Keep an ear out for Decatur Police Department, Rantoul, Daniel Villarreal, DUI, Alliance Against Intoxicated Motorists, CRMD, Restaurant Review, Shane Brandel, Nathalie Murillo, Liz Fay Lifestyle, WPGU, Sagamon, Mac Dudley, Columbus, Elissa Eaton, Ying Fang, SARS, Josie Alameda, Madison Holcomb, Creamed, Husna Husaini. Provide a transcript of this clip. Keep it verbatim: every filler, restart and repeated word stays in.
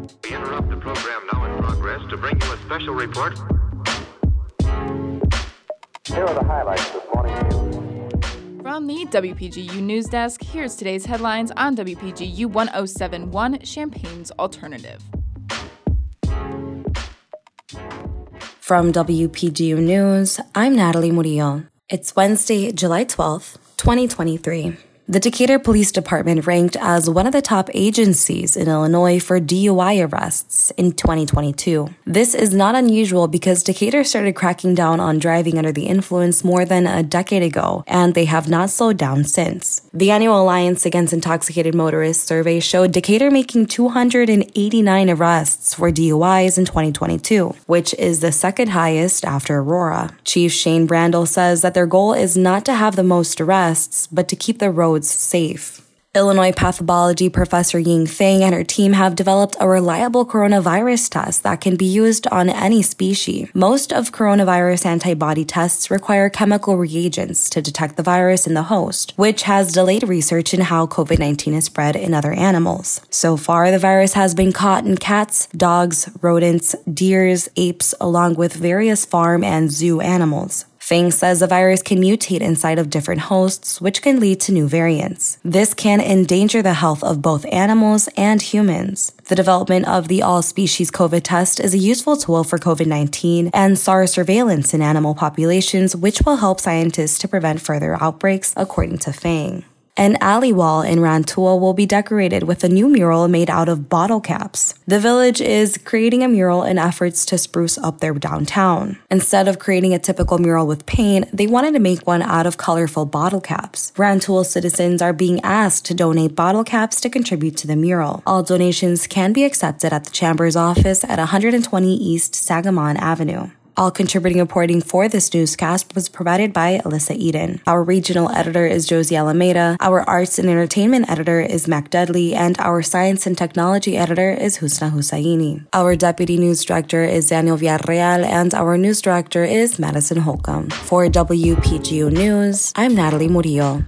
We interrupt the program now in progress to bring you a special report. Here are the highlights this morning's news. From the W P G U News Desk, here's today's headlines on W P G U one oh seven point one, Champagne's Alternative. From W P G U News, I'm Nathalie Murillo. It's Wednesday, July twelfth, twenty twenty-three. The Decatur Police Department ranked as one of the top agencies in Illinois for D U I arrests in twenty twenty-two. This is not unusual because Decatur started cracking down on driving under the influence more than a decade ago, and they have not slowed down since. The annual Alliance Against Intoxicated Motorists survey showed Decatur making two hundred eighty-nine arrests for D U Is in twenty twenty-two, which is the second highest after Aurora. Chief Shane Brandel says that their goal is not to have the most arrests, but to keep the roads safe. Illinois pathology professor Ying Fang and her team have developed a reliable coronavirus test that can be used on any species. Most of coronavirus antibody tests require chemical reagents to detect the virus in the host, which has delayed research in how COVID nineteen is spread in other animals. So far, the virus has been caught in cats, dogs, rodents, deers, apes, along with various farm and zoo animals. Fang says the virus can mutate inside of different hosts, which can lead to new variants. This can endanger the health of both animals and humans. The development of the all-species COVID test is a useful tool for COVID nineteen and SARS surveillance in animal populations, which will help scientists to prevent further outbreaks, according to Fang. An alley wall in Rantoul will be decorated with a new mural made out of bottle caps. The village is creating a mural in efforts to spruce up their downtown. Instead of creating a typical mural with paint, they wanted to make one out of colorful bottle caps. Rantoul citizens are being asked to donate bottle caps to contribute to the mural. All donations can be accepted at the Chamber's office at one twenty East Sagamon Avenue. All contributing reporting for this newscast was provided by Elissa Eaton. Our regional editor is Josie Alameda. Our arts and entertainment editor is Mac Dudley. And our science and technology editor is Husna Husaini. Our deputy news director is Daniel Villarreal. And our news director is Madison Holcomb. For W P G U News, I'm Nathalie Murillo.